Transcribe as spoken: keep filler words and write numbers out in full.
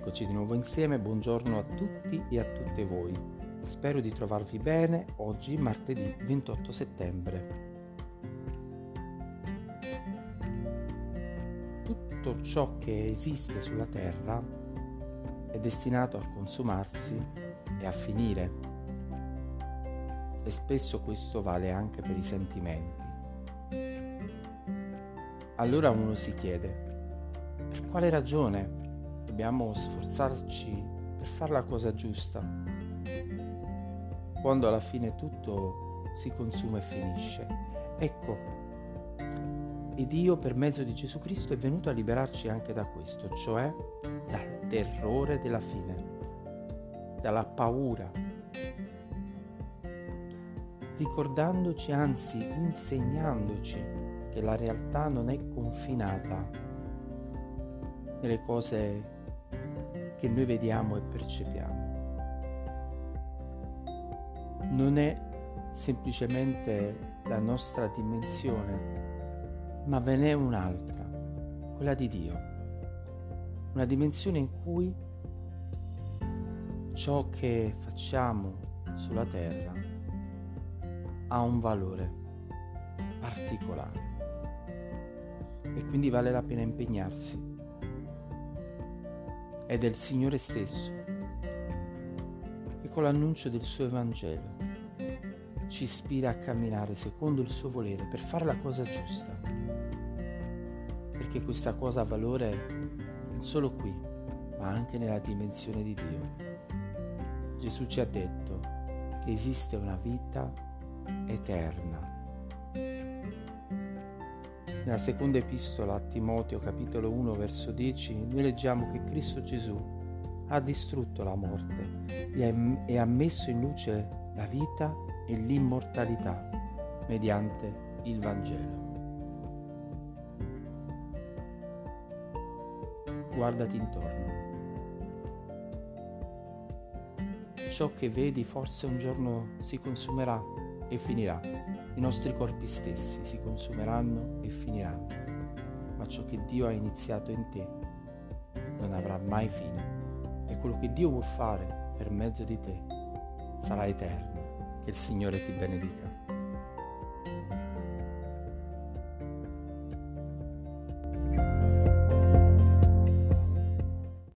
Eccoci di nuovo insieme, buongiorno a tutti e a tutte voi. Spero di trovarvi bene oggi martedì ventotto settembre. Tutto ciò che esiste sulla Terra è destinato a consumarsi e a finire. E spesso questo vale anche per i sentimenti. Allora uno si chiede, per quale ragione dobbiamo sforzarci per fare la cosa giusta, quando alla fine tutto si consuma e finisce? Ecco, e Dio per mezzo di Gesù Cristo è venuto a liberarci anche da questo, cioè dal terrore della fine, dalla paura, ricordandoci, anzi insegnandoci, che la realtà non è confinata nelle cose che noi vediamo e percepiamo. Non è semplicemente la nostra dimensione, ma ve n'è un'altra, quella di Dio, una dimensione in cui ciò che facciamo sulla terra ha un valore particolare e quindi vale la pena impegnarsi. È del Signore stesso e con l'annuncio del suo Evangelo ci ispira a camminare secondo il suo volere per fare la cosa giusta, perché questa cosa ha valore non solo qui ma anche nella dimensione di Dio. Gesù ci ha detto che esiste una vita eterna. Nella seconda epistola a Timoteo, capitolo uno, verso dieci, noi leggiamo che Cristo Gesù ha distrutto la morte e ha messo in luce la vita e l'immortalità mediante il Vangelo. Guardati intorno. Ciò che vedi forse un giorno si consumerà e finirà. I nostri corpi stessi si consumeranno e finiranno, ma ciò che Dio ha iniziato in te non avrà mai fine, e quello che Dio vuol fare per mezzo di te sarà eterno. Che il Signore ti benedica.